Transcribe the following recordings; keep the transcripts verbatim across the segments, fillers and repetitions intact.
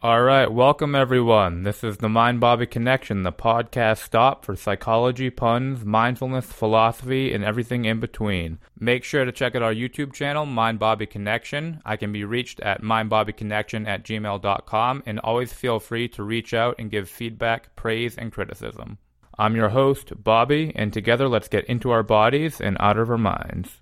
All right, welcome everyone. This is the Mind Bobby Connection, the podcast stop for psychology, puns, mindfulness, philosophy, and everything in between. Make sure to check out our YouTube channel, Mind Bobby Connection. I can be reached at mindbobbyconnection at gmail dot com, and always feel free to reach out and give feedback, praise, and criticism. I'm your host, Bobby, and together let's get into our bodies and out of our minds.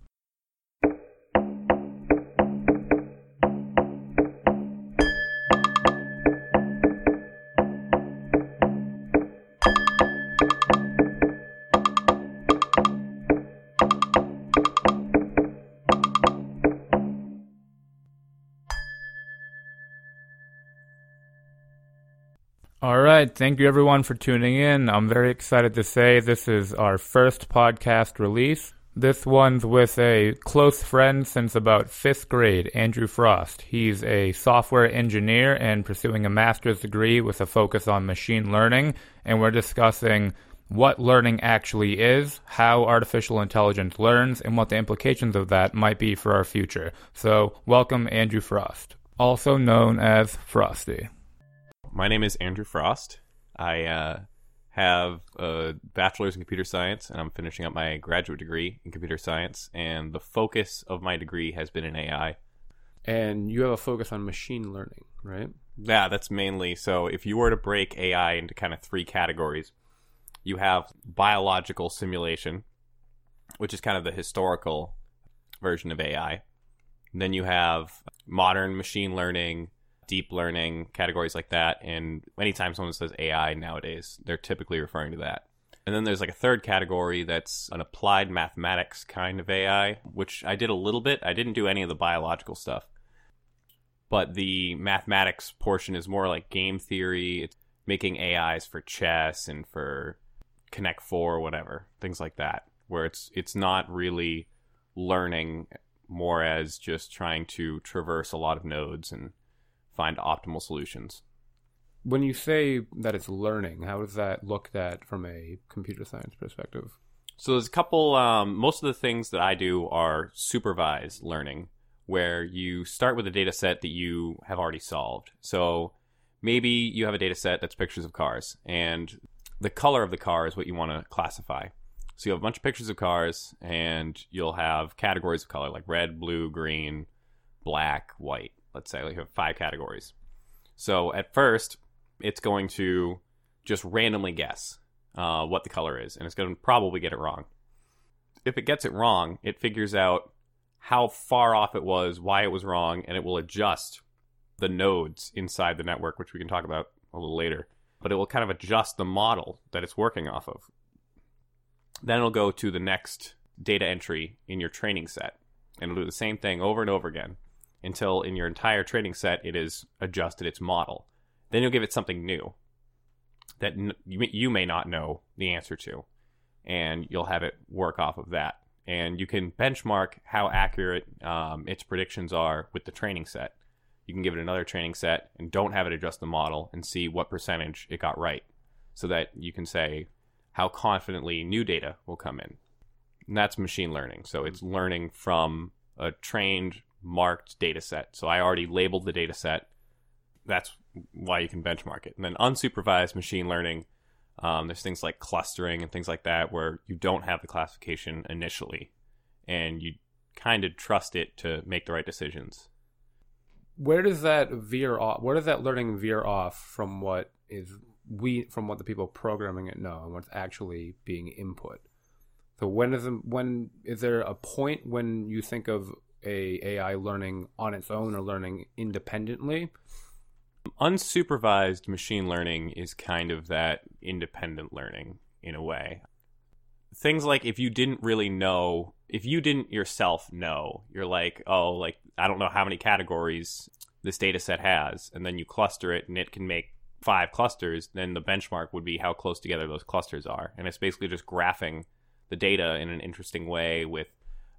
All right, thank you everyone for tuning in. I'm very excited to say this is our first podcast release. This one's with a close friend since about fifth grade, Andrew Frost. He's a software engineer and pursuing a master's degree with a focus on machine learning, and we're discussing what learning actually is, how artificial intelligence learns, and what the implications of that might be for our future. So, welcome Andrew Frost, also known as Frosty. My name is Andrew Frost. I uh, have a bachelor's in computer science, and I'm finishing up my graduate degree in computer science, and the focus of my degree has been in A I. And you have a focus on machine learning, right? Yeah, that's mainly. So if you were to break A I into kind of three categories, you have biological simulation, which is kind of the historical version of A I. And then you have modern machine learning, deep learning, categories like that. And anytime someone says A I nowadays, they're typically referring to that. And then there's like a third category that's an applied mathematics kind of A I, which I did a little bit. I didn't do any of the biological stuff, but the mathematics portion is more like game theory. It's making A Is for chess and for Connect Four, whatever, things like that, where it's it's not really learning, more as just trying to traverse a lot of nodes and find optimal solutions. When you say that it's learning, how is that looked at from a computer science perspective? So there's a couple, um, most of the things that I do are supervised learning, where you start with a data set that you have already solved. So maybe you have a data set that's pictures of cars, and the color of the car is what you want to classify. So you have a bunch of pictures of cars, and you'll have categories of color like red, blue, green, black, white. Let's say you have five categories. So at first, it's going to just randomly guess uh, what the color is, and it's going to probably get it wrong. If it gets it wrong, it figures out how far off it was, why it was wrong, and it will adjust the nodes inside the network, which we can talk about a little later. But it will kind of adjust the model that it's working off of. Then it'll go to the next data entry in your training set, and it'll do the same thing over and over again, until in your entire training set, it has adjusted its model. Then you'll give it something new that n- you may not know the answer to, and you'll have it work off of that. And you can benchmark how accurate um, its predictions are with the training set. You can give it another training set and don't have it adjust the model and see what percentage it got right, so that you can say how confidently new data will come in. And that's machine learning. So it's learning from a trained marked data set. So I already labeled the data set. That's why you can benchmark it. And then unsupervised machine learning, um, there's things like clustering and things like that, where you don't have the classification initially, and you kind of trust it to make the right decisions. Where does that veer off? Where does that learning veer off from what is we from what the people programming it know and what's actually being input? So when is when is there a point when you think of a AI learning on its own or learning independently? Unsupervised machine learning is kind of that independent learning in a way. Things like if you didn't really know, if you didn't yourself know, you're like, oh, like, I don't know how many categories this data set has. And then you cluster it and it can make five clusters. Then the benchmark would be how close together those clusters are. And it's basically just graphing the data in an interesting way with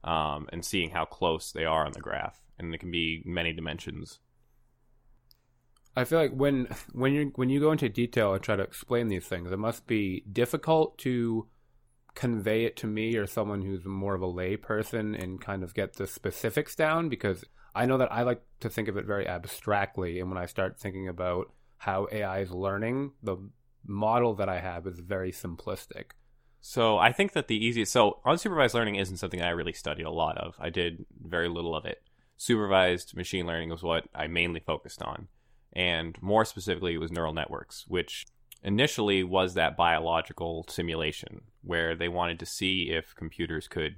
Um, and seeing how close they are on the graph. And it can be many dimensions. I feel like when when you when you go into detail and try to explain these things, it must be difficult to convey it to me or someone who's more of a lay person and kind of get the specifics down, because I know that I like to think of it very abstractly, and when I start thinking about how A I is learning, the model that I have is very simplistic. So I think that the easiest... So unsupervised learning isn't something I really studied a lot of. I did very little of it. Supervised machine learning was what I mainly focused on. And more specifically, it was neural networks, which initially was that biological simulation where they wanted to see if computers could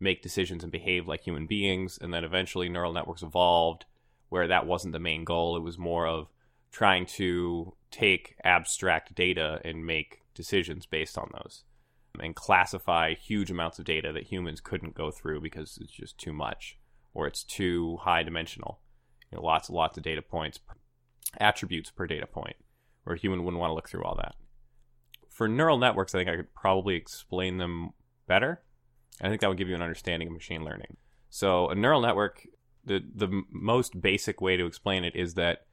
make decisions and behave like human beings. And then eventually neural networks evolved where that wasn't the main goal. It was more of trying to take abstract data and make decisions based on those and classify huge amounts of data that humans couldn't go through because it's just too much or it's too high dimensional. You know, lots and lots of data points, attributes per data point, where a human wouldn't want to look through all that. For neural networks, I think I could probably explain them better. I think that would give you an understanding of machine learning. So a neural network, the the most basic way to explain it is that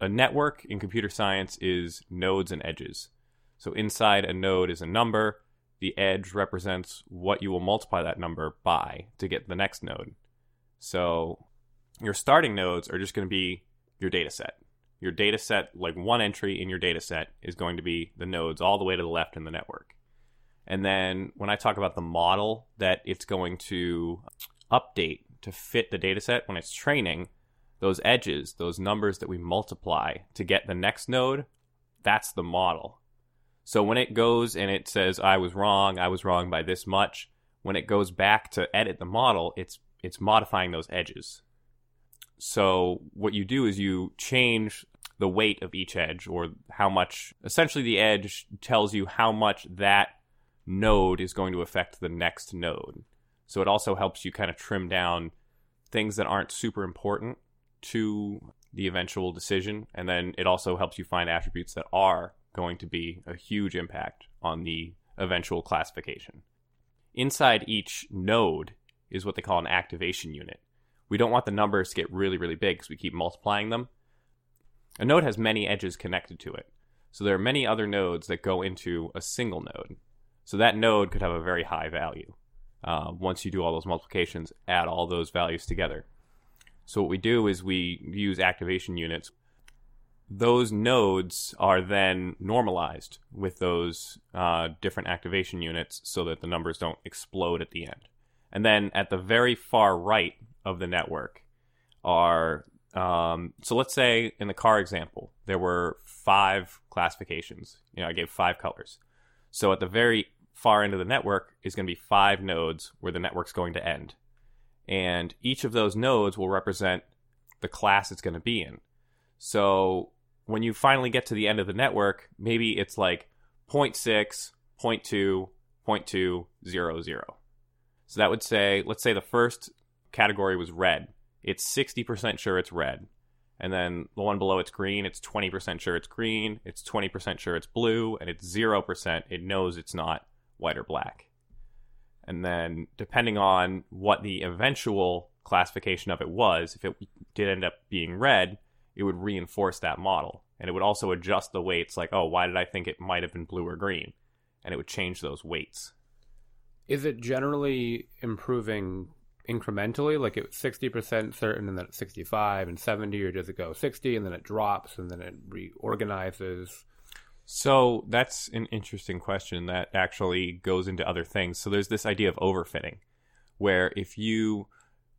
a network in computer science is nodes and edges. So inside a node is a number. The edge represents what you will multiply that number by to get the next node. So your starting nodes are just going to be your data set. Your data set, like one entry in your data set, is going to be the nodes all the way to the left in the network. And then when I talk about the model that it's going to update to fit the data set when it's training, those edges, those numbers that we multiply to get the next node, that's the model. So when it goes and it says, I was wrong, I was wrong by this much, when it goes back to edit the model, it's it's modifying those edges. So what you do is you change the weight of each edge or how much, essentially the edge tells you how much that node is going to affect the next node. So it also helps you kind of trim down things that aren't super important to the eventual decision. And then it also helps you find attributes that are going to be a huge impact on the eventual classification. Inside each node is what they call an activation unit. We don't want the numbers to get really, really big because we keep multiplying them. A node has many edges connected to it. So there are many other nodes that go into a single node. So that node could have a very high value uh, once you do all those multiplications, add all those values together. So what we do is we use activation units. Those nodes are then normalized with those uh, different activation units so that the numbers don't explode at the end. And then at the very far right of the network are, um, so let's say in the car example, there were five classifications. You know, I gave five colors. So at the very far end of the network is going to be five nodes where the network's going to end. And each of those nodes will represent the class it's going to be in. So when you finally get to the end of the network, maybe it's like zero point six, zero point two, zero point two, zero, zero. So that would say, let's say the first category was red. It's sixty percent sure it's red. And then the one below it's green, it's twenty percent sure it's green, it's twenty percent sure it's blue, and it's zero percent it knows it's not white or black. And then depending on what the eventual classification of it was, if it did end up being red, it would reinforce that model. And it would also adjust the weights like, oh, why did I think it might have been blue or green? And it would change those weights. Is it generally improving incrementally? Like it's sixty percent certain and then it's sixty-five and seventy, or does it go sixty and then it drops and then it reorganizes? So that's an interesting question that actually goes into other things. So there's this idea of overfitting where if you,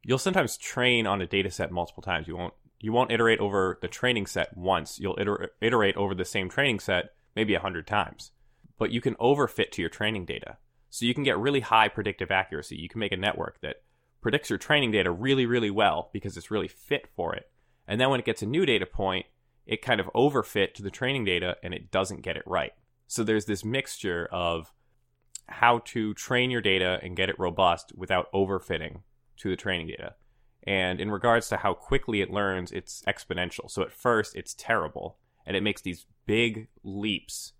you'll sometimes train on a data set multiple times. You won't You won't iterate over the training set once. You'll iter- iterate over the same training set maybe one hundred times. But you can overfit to your training data. So you can get really high predictive accuracy. You can make a network that predicts your training data really, really well because it's really fit for it. And then when it gets a new data point, it kind of overfit to the training data and it doesn't get it right. So there's this mixture of how to train your data and get it robust without overfitting to the training data. And in regards to how quickly it learns, it's exponential. So at first, it's terrible. And it makes these big leaps,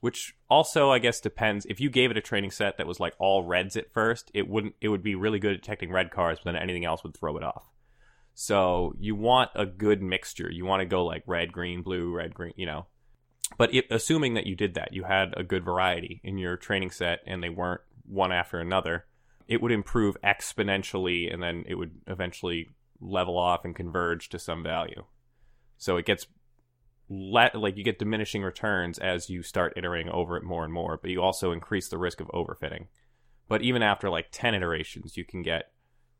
which also, I guess, depends. If you gave it a training set that was like all reds at first, it wouldn't. It would be really good at detecting red cars, but then anything else would throw it off. So you want a good mixture. You want to go like red, green, blue, red, green, you know. But it, assuming that you did that, you had a good variety in your training set and they weren't one after another, it would improve exponentially, and then it would eventually level off and converge to some value. So it gets le- like you get diminishing returns as you start iterating over it more and more, but you also increase the risk of overfitting. But even after like ten iterations, you can get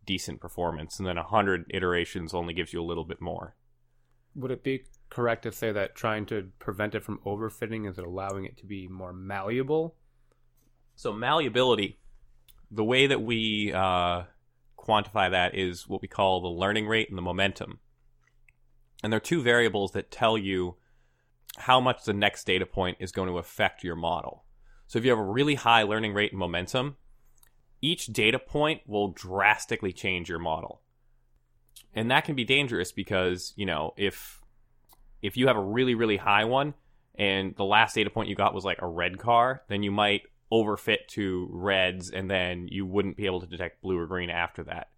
decent performance, and then one hundred iterations only gives you a little bit more. Would it be correct to say that trying to prevent it from overfitting is allowing it to be more malleable? So malleability, the way that we uh, quantify that is what we call the learning rate and the momentum. And they're two variables that tell you how much the next data point is going to affect your model. So if you have a really high learning rate and momentum, each data point will drastically change your model. And that can be dangerous because, you know, if if you have a really, really high one and the last data point you got was like a red car, then you might overfit to reds and then you wouldn't be able to detect blue or green after that.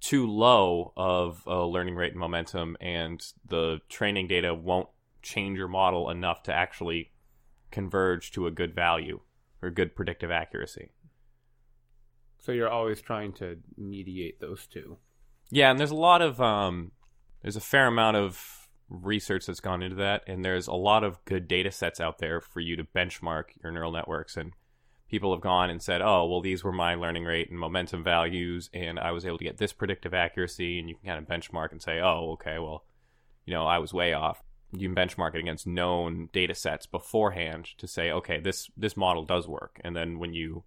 Too low of a learning rate and momentum, and the training data won't change your model enough to actually converge to a good value or good predictive accuracy. So you're always trying to mediate those two. Yeah, and there's a lot of, um, there's a fair amount of research that's gone into that, and there's a lot of good data sets out there for you to benchmark your neural networks, and people have gone and said, oh, well, these were my learning rate and momentum values, and I was able to get this predictive accuracy, and you can kind of benchmark and say, oh, okay, well, you know, I was way off. You can benchmark it against known data sets beforehand to say, okay, this, this model does work, and then when you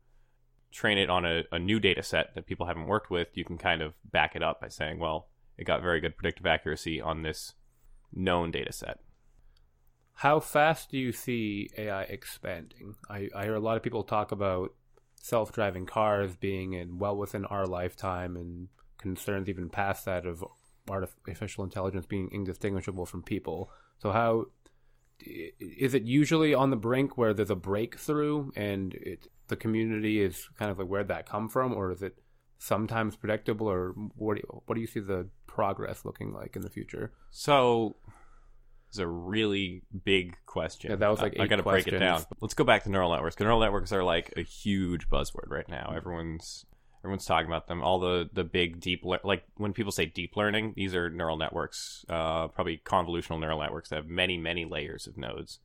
train it on a, a new data set that people haven't worked with, you can kind of back it up by saying, well, it got very good predictive accuracy on this known data set. How fast do you see A I expanding? I, I hear a lot of people talk about self-driving cars being in well within our lifetime, and concerns even past that of artificial intelligence being indistinguishable from people. So how is it usually on the brink where there's a breakthrough and it the community is kind of like, where'd that come from? Or is it sometimes predictable? Or what do you, what do you see the progress looking like in the future? So it's a really big question. Yeah, that was like I, eight I gotta questions. break it down. Let's go back to neural networks. Neural networks are like a huge buzzword right now. Everyone's everyone's talking about them. All the, the big deep le- like when people say deep learning, these are neural networks, uh, probably convolutional neural networks that have many, many layers of nodes,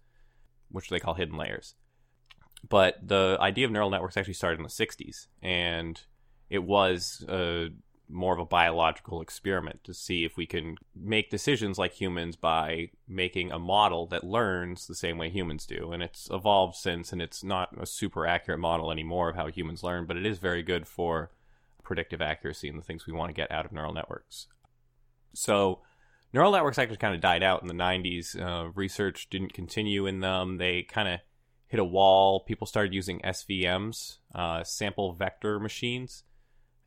which they call hidden layers. But the idea of neural networks actually started in the sixties, and it was a, more of a biological experiment to see if we can make decisions like humans by making a model that learns the same way humans do. And it's evolved since, and it's not a super accurate model anymore of how humans learn, but it is very good for predictive accuracy and the things we want to get out of neural networks. So neural networks actually kind of died out in the nineties. Uh, research didn't continue in them. They kind of hit a wall. People started using S V Ms, uh, sample vector machines,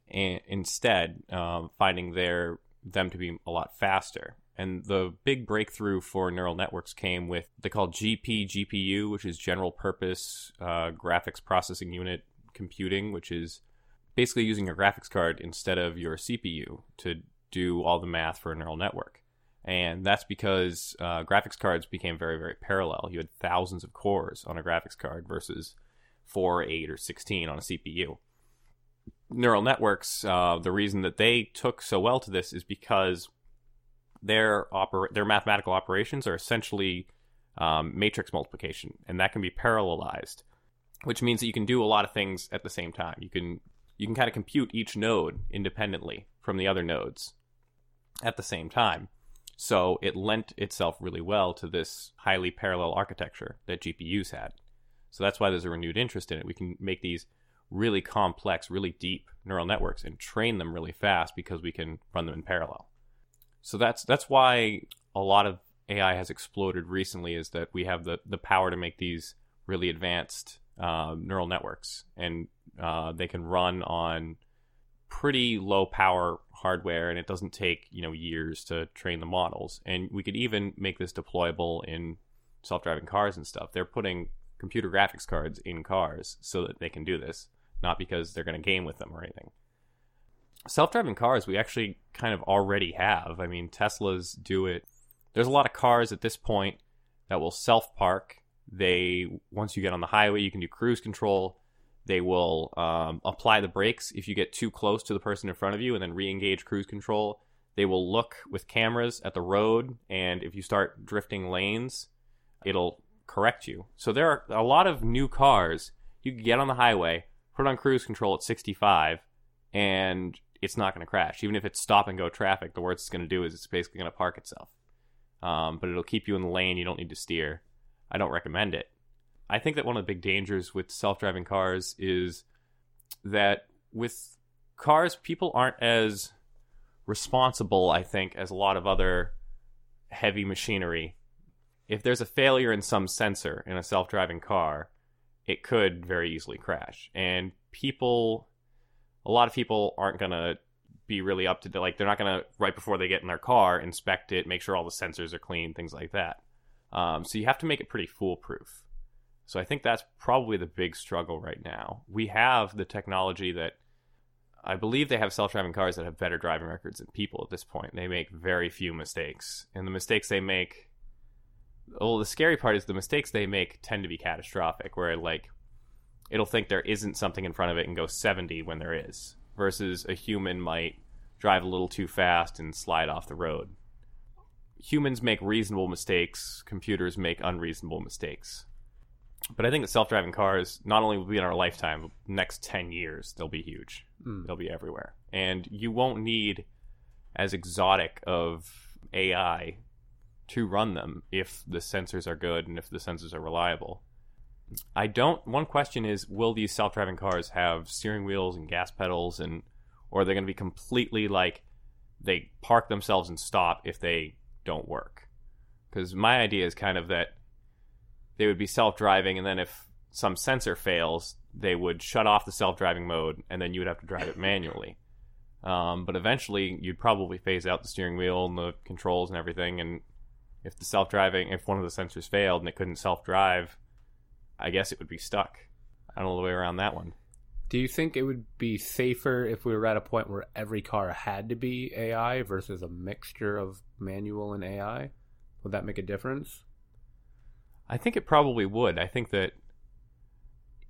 and instead, um, finding their them to be a lot faster. And the big breakthrough for neural networks came with they call G P G P U, which is general purpose uh, graphics processing unit computing, which is basically using your graphics card instead of your C P U to do all the math for a neural network. And that's because uh, graphics cards became very, very parallel. You had thousands of cores on a graphics card versus four, eight, or sixteen on a C P U. Neural networks, uh, the reason that they took so well to this is because their oper- their mathematical operations are essentially um, matrix multiplication, and that can be parallelized, which means that you can do a lot of things at the same time. You can you can kind of compute each node independently from the other nodes at the same time. So it lent itself really well to this highly parallel architecture that G P Us had. So that's why there's a renewed interest in it. We can make these really complex, really deep neural networks and train them really fast because we can run them in parallel. So that's that's why a lot of A I has exploded recently, is that we have the, the power to make these really advanced uh, neural networks. And uh, they can run on pretty low power hardware, and it doesn't take, you know, years to train the models. And we could even make this deployable in self-driving cars and stuff. They're putting computer graphics cards in cars so that they can do this, not because they're going to game with them or anything. Self-driving cars we actually kind of already have. I mean, Teslas do it. There's a lot of cars at this point that will self-park. They, once you get on the highway, you can do cruise control. They will um, apply the brakes if you get too close to the person in front of you, and then re-engage cruise control. They will look with cameras at the road, and if you start drifting lanes, it'll correct you. So there are a lot of new cars. You can get on the highway, put on cruise control at sixty-five, and it's not going to crash. Even if it's stop-and-go traffic, the worst it's going to do is it's basically going to park itself. Um, but it'll keep you in the lane. You don't need to steer. I don't recommend it. I think that one of the big dangers with self-driving cars is that with cars, people aren't as responsible, I think, as a lot of other heavy machinery. If there's a failure in some sensor in a self-driving car, it could very easily crash. And people, a lot of people aren't going to be really up to, like, they're not going to, right before they get in their car, inspect it, make sure all the sensors are clean, things like that. Um, so you have to make it pretty foolproof. So I think that's probably the big struggle right now. We have the technology that, I believe they have self-driving cars that have better driving records than people at this point. They make very few mistakes. And the mistakes they make, well, the scary part is the mistakes they make tend to be catastrophic, where, like, it'll think there isn't something in front of it and go seventy when there is, versus a human might drive a little too fast and slide off the road. Humans make reasonable mistakes. Computers make unreasonable mistakes. But I think that self-driving cars not only will be in our lifetime, the next ten years, they'll be huge. Mm. They'll be everywhere. And you won't need as exotic of A I to run them if the sensors are good and if the sensors are reliable. I don't... One question is, will these self-driving cars have steering wheels and gas pedals, and or are they going to be completely, like, they park themselves and stop if they don't work? Because my idea is kind of that they would be self-driving, and then if some sensor fails, they would shut off the self-driving mode, and then you would have to drive it manually. Um, but eventually, you'd probably phase out the steering wheel and the controls and everything, and if the self-driving, if one of the sensors failed and it couldn't self-drive, I guess it would be stuck. I don't know the way around that one. Do you think it would be safer if we were at a point where every car had to be A I versus a mixture of manual and A I? Would that make a difference? I think it probably would. I think that,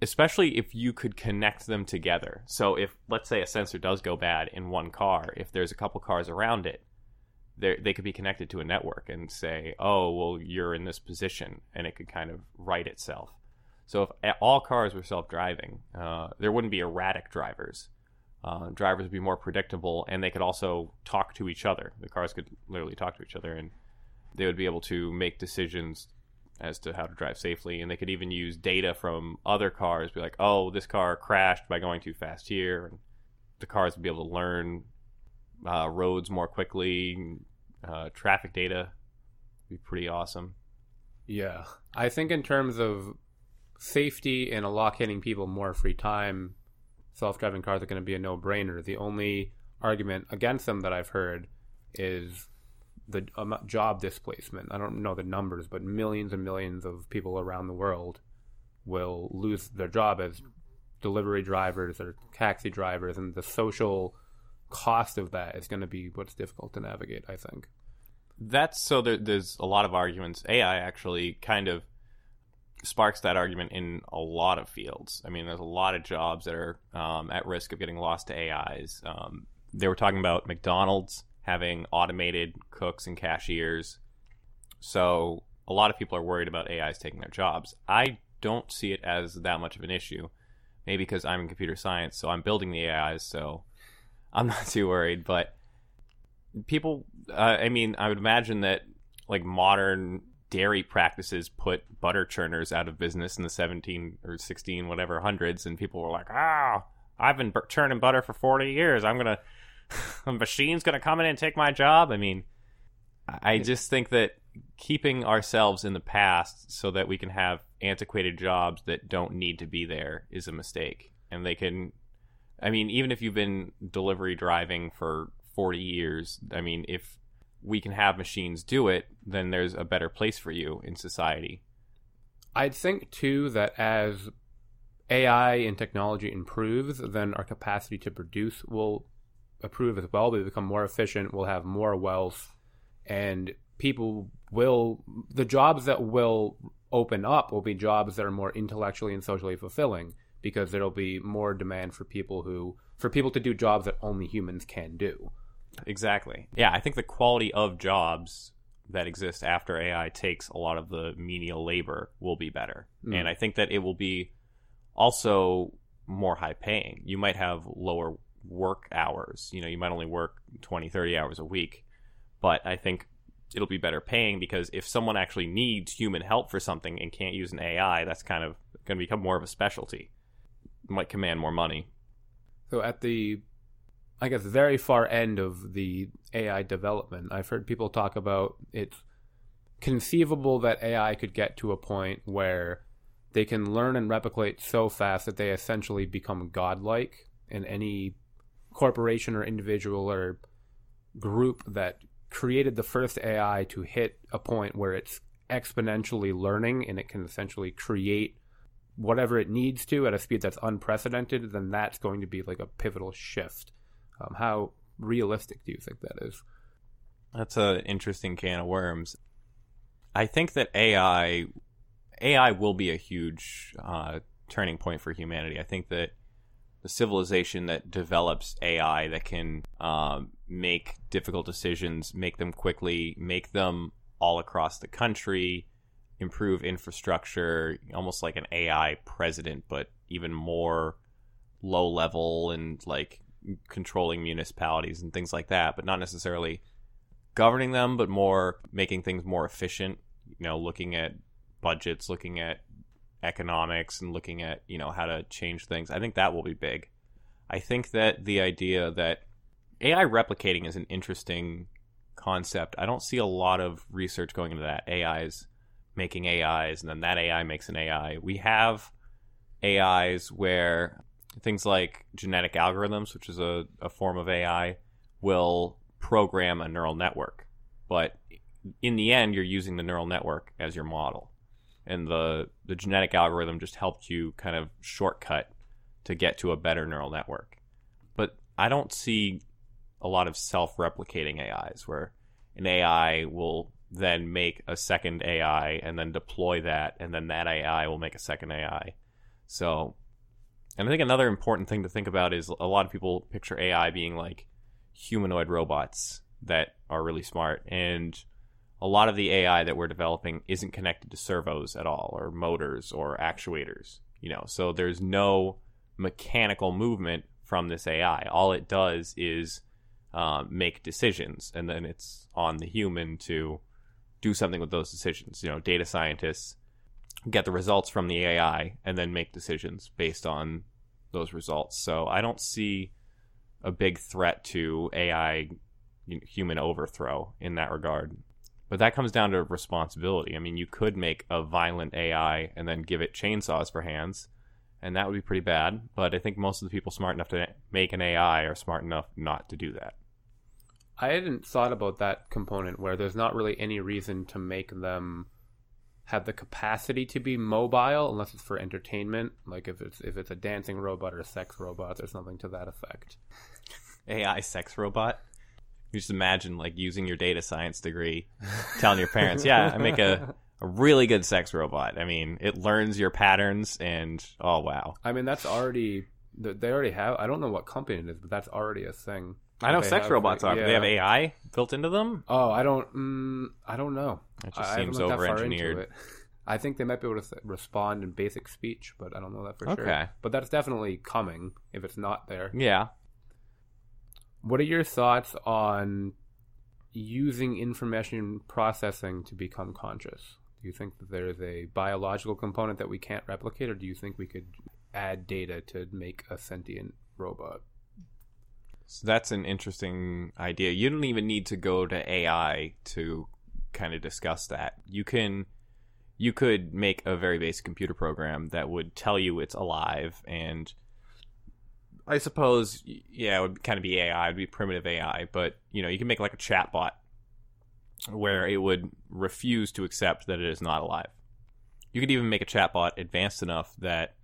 especially if you could connect them together. So if, let's say, a sensor does go bad in one car, if there's a couple cars around it, they could be connected to a network and say, oh, well, you're in this position, and it could kind of right itself. So if all cars were self-driving, uh, there wouldn't be erratic drivers. Uh, drivers would be more predictable, and they could also talk to each other. The cars could literally talk to each other, and they would be able to make decisions as to how to drive safely, and they could even use data from other cars, be like, oh, this car crashed by going too fast here, and the cars would be able to learn uh, roads more quickly. Uh, traffic data would be pretty awesome. Yeah. I think in terms of safety and allocating people more free time, self-driving cars are going to be a no-brainer. The only argument against them that I've heard is the um, job displacement. I don't know the numbers, but millions and millions of people around the world will lose their job as delivery drivers or taxi drivers, and the social cost of that is going to be what's difficult to navigate, I think. That's so there, there's a lot of arguments. A I actually kind of sparks that argument in a lot of fields. I mean, there's a lot of jobs that are um, at risk of getting lost to A Is. Um, they were talking about McDonald's having automated cooks and cashiers. So a lot of people are worried about A Is taking their jobs. I don't see it as that much of an issue, maybe because I'm in computer science, so I'm building the A Is, so I'm not too worried. But people, uh, I mean, I would imagine that, like, modern dairy practices put butter churners out of business in the seventeen or sixteen, whatever, hundreds, and people were like, ah, I've been b- churning butter for forty years. I'm going to... a machine's going to come in and take my job. I mean, I just think that keeping ourselves in the past so that we can have antiquated jobs that don't need to be there is a mistake. And they can, I mean, even if you've been delivery driving for forty years, I mean, if we can have machines do it, then there's a better place for you in society. I'd think, too, that as A I and technology improves, then our capacity to produce will improve as well. We become more efficient, we'll have more wealth, and people will, the jobs that will open up will be jobs that are more intellectually and socially fulfilling, because there'll be more demand for people who for people to do jobs that only humans can do. Exactly. Yeah, I think the quality of jobs that exist after A I takes a lot of the menial labor will be better. Mm. And I think that it will be also more high paying. You might have lower work hours. You know, you might only work twenty, thirty hours a week, but I think it'll be better paying, because if someone actually needs human help for something and can't use an A I, that's kind of going to become more of a specialty. It might command more money. So at the, I guess, very far end of the A I development, I've heard people talk about it's conceivable that A I could get to a point where they can learn and replicate so fast that they essentially become godlike, and any corporation or individual or group that created the first A I to hit a point where it's exponentially learning and it can essentially create whatever it needs to at a speed that's unprecedented, then that's going to be like a pivotal shift. Um, how realistic do you think that is? That's an interesting can of worms. I think that A I, A I will be a huge uh, turning point for humanity. I think that the civilization that develops A I that can uh, make difficult decisions, make them quickly, make them all across the country, improve infrastructure, almost like an A I president, but even more low level and like controlling municipalities and things like that, but not necessarily governing them, but more making things more efficient, you know, looking at budgets, looking at economics, and looking at, you know, how to change things. I think that will be big. I think that the idea that A I replicating is an interesting concept. I don't see a lot of research going into that. A Is making A Is, and then that A I makes an A I. We have A Is where things like genetic algorithms, which is a, a form of A I, will program a neural network. But in the end, you're using the neural network as your model. And the, the genetic algorithm just helped you kind of shortcut to get to a better neural network. But I don't see a lot of self-replicating A Is where an A I will then make a second A I and then deploy that, and then that A I will make a second A I. So, and I think another important thing to think about is a lot of people picture A I being like humanoid robots that are really smart, and a lot of the A I that we're developing isn't connected to servos at all, or motors or actuators, you know, so there's no mechanical movement from this A I. All it does is uh, make decisions, and then it's on the human to do something with those decisions. You know, data scientists get the results from the A I and then make decisions based on those results. So I don't see a big threat to A I, you know, human overthrow in that regard. But that comes down to responsibility. I mean, you could make a violent A I and then give it chainsaws for hands, and that would be pretty bad. But I think most of the people smart enough to make an A I are smart enough not to do that. I hadn't thought about that component where there's not really any reason to make them have the capacity to be mobile unless it's for entertainment, like if it's if it's a dancing robot or a sex robot or something to that effect. A I sex robot? You just imagine, like, using your data science degree, telling your parents, yeah, I make a, a really good sex robot. I mean, it learns your patterns, and oh, wow. I mean, that's already, they already have, I don't know what company it is, but that's already a thing. I know sex robots are, but they have A I built into them? Oh, I don't, mm, I don't know. It just seems over-engineered. I think they might be able to respond in basic speech, but I don't know that for sure. Okay. But that's definitely coming if it's not there. Yeah. What are your thoughts on using information processing to become conscious? Do you think that there is a biological component that we can't replicate, or do you think we could add data to make a sentient robot? So that's an interesting idea. You don't even need to go to A I to kind of discuss that. You can, you could make a very basic computer program that would tell you it's alive, and I suppose, yeah, it would kind of be A I. It would be primitive A I, but, you know, you can make like a chatbot where it would refuse to accept that it is not alive. You could even make a chatbot advanced enough that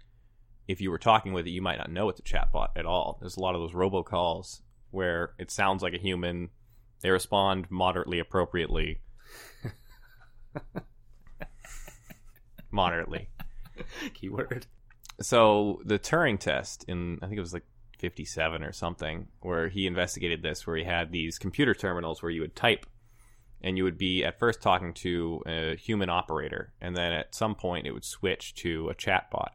if you were talking with it, you might not know it's a chatbot at all. There's a lot of those robocalls where it sounds like a human. They respond moderately appropriately. Moderately. Keyword. So the Turing test in, I think it was like fifty-seven or something, where he investigated this, where he had these computer terminals where you would type, and you would be at first talking to a human operator, and then at some point it would switch to a chatbot.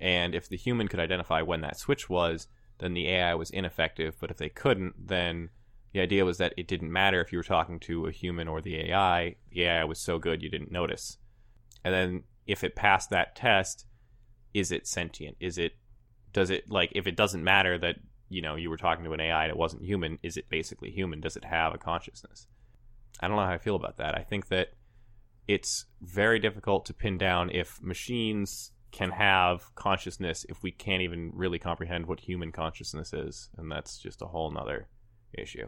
And if the human could identify when that switch was, then the A I was ineffective. But if they couldn't, then the idea was that it didn't matter if you were talking to a human or the A I. The A I was so good you didn't notice. And then if it passed that test, is it sentient? Is it, does it, like, if it doesn't matter that, you know, you were talking to an A I and it wasn't human, is it basically human? Does it have a consciousness? I don't know how I feel about that. I think that it's very difficult to pin down if machines can have consciousness if we can't even really comprehend what human consciousness is, and that's just a whole nother issue.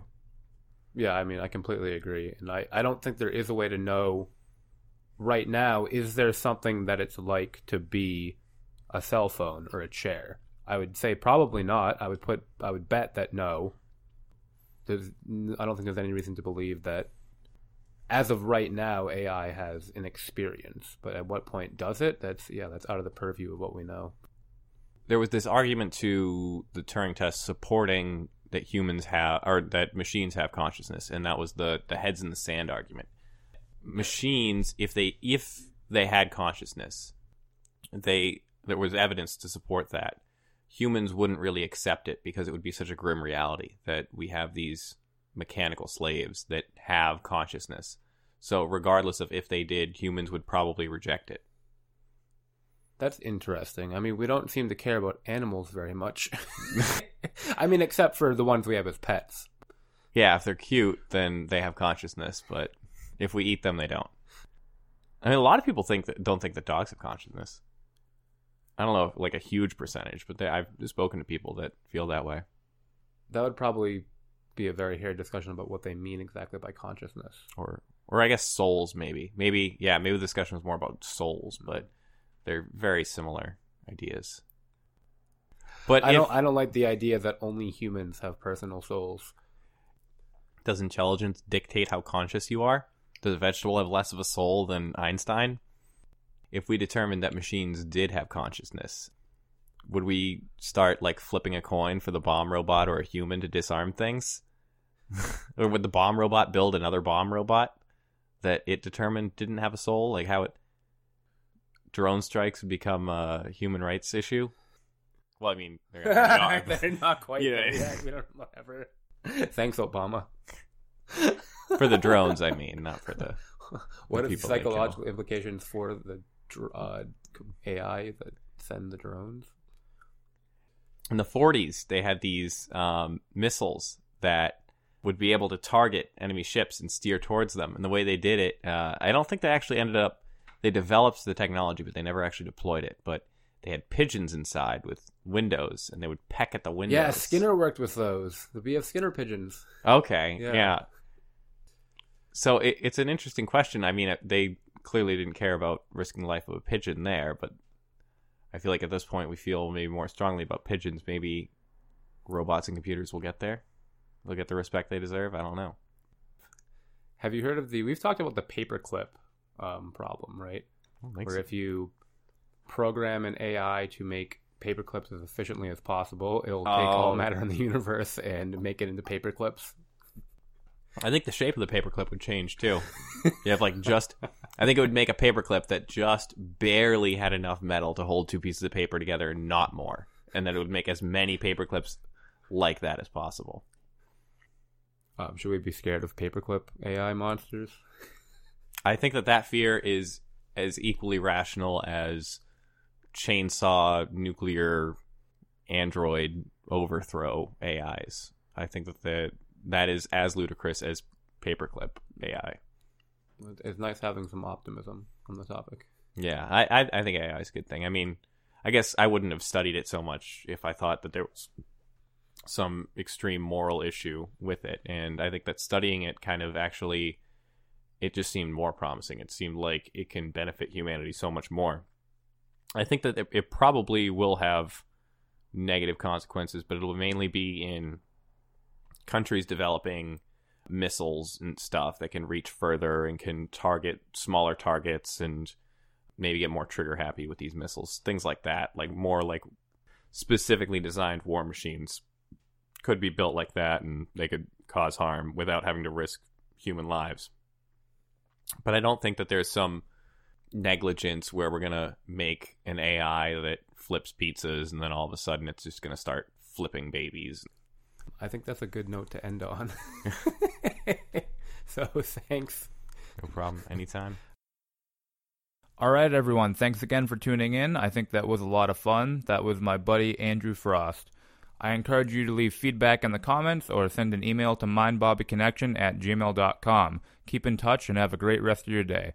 Yeah, I mean, I completely agree, and I, I don't think there is a way to know right now, is there something that it's like to be a cell phone or a chair? I would say probably not. I would put, I would bet that no. There's, I don't think there's any reason to believe that as of right now, A I has an experience, but at what point does it? That's, yeah, that's out of the purview of what we know. There was this argument to the Turing test supporting that humans have, or that machines have consciousness, and that was the the heads in the sand argument. Machines, if they if they had consciousness, they there was evidence to support that. Humans wouldn't really accept it because it would be such a grim reality that we have these mechanical slaves that have consciousness. So regardless of if they did, humans would probably reject it. That's interesting. I mean, we don't seem to care about animals very much. I mean, except for the ones we have as pets. Yeah, if they're cute, then they have consciousness, but if we eat them, they don't. I mean, a lot of people think that, don't think that dogs have consciousness. I don't know, like a huge percentage, but they, I've spoken to people that feel that way. That would probably be a very hairy discussion about what they mean exactly by consciousness, or or I guess souls, maybe maybe yeah maybe the discussion was more about souls, but they're very similar ideas. But I if, don't I don't like the idea that only humans have personal souls. Does intelligence dictate how conscious you are? Does a vegetable have less of a soul than Einstein? If we determined that machines did have consciousness, would we start, like, flipping a coin for the bomb robot or a human to disarm things? Or would the bomb robot build another bomb robot that it determined didn't have a soul? Like, how it drone strikes would become a human rights issue? Well, I mean, they're, not, they're not quite yeah. there yet. We don't ever. Thanks, Obama. For the drones, I mean, not for the. What the are the psychological implications for the uh, A I that send the drones? In the forties, they had these um, missiles that would be able to target enemy ships and steer towards them. And the way they did it, uh, I don't think they actually ended up... They developed the technology, but they never actually deployed it. But they had pigeons inside with windows, and they would peck at the windows. Yeah, Skinner worked with those. The B F Skinner pigeons. Okay, yeah. yeah. So it, it's an interesting question. I mean, they clearly didn't care about risking the life of a pigeon there, but I feel like at this point we feel maybe more strongly about pigeons. Maybe robots and computers will get there. They'll get the respect they deserve. I don't know. Have you heard of the... We've talked about the paperclip um, problem, right? Where so. If you program an A I to make paperclips as efficiently as possible, it'll take oh. all matter in the universe and make it into paperclips. I think the shape of the paperclip would change, too. You have, like, just... I think it would make a paperclip that just barely had enough metal to hold two pieces of paper together and not more. And then it would make as many paperclips like that as possible. Um, should we be scared of paperclip A I monsters? I think that that fear is as equally rational as chainsaw, nuclear, android overthrow A Is. I think that the... That is as ludicrous as paperclip A I. It's nice having some optimism on the topic. Yeah, I, I I think A I is a good thing. I mean, I guess I wouldn't have studied it so much if I thought that there was some extreme moral issue with it. And I think that studying it kind of actually, it just seemed more promising. It seemed like it can benefit humanity so much more. I think that it, it probably will have negative consequences, but it'll mainly be in countries developing missiles and stuff that can reach further and can target smaller targets and maybe get more trigger happy with these missiles, things like that, like more like specifically designed war machines could be built like that, and they could cause harm without having to risk human lives. But I don't think that there's some negligence where we're going to make an A I that flips pizzas and then all of a sudden it's just going to start flipping babies. I think that's a good note to end on. So thanks. No problem. Anytime. All right, everyone. Thanks again for tuning in. I think that was a lot of fun. That was my buddy, Andrew Frost. I encourage you to leave feedback in the comments or send an email to mindbobbyconnection at gmail dot com. Keep in touch and have a great rest of your day.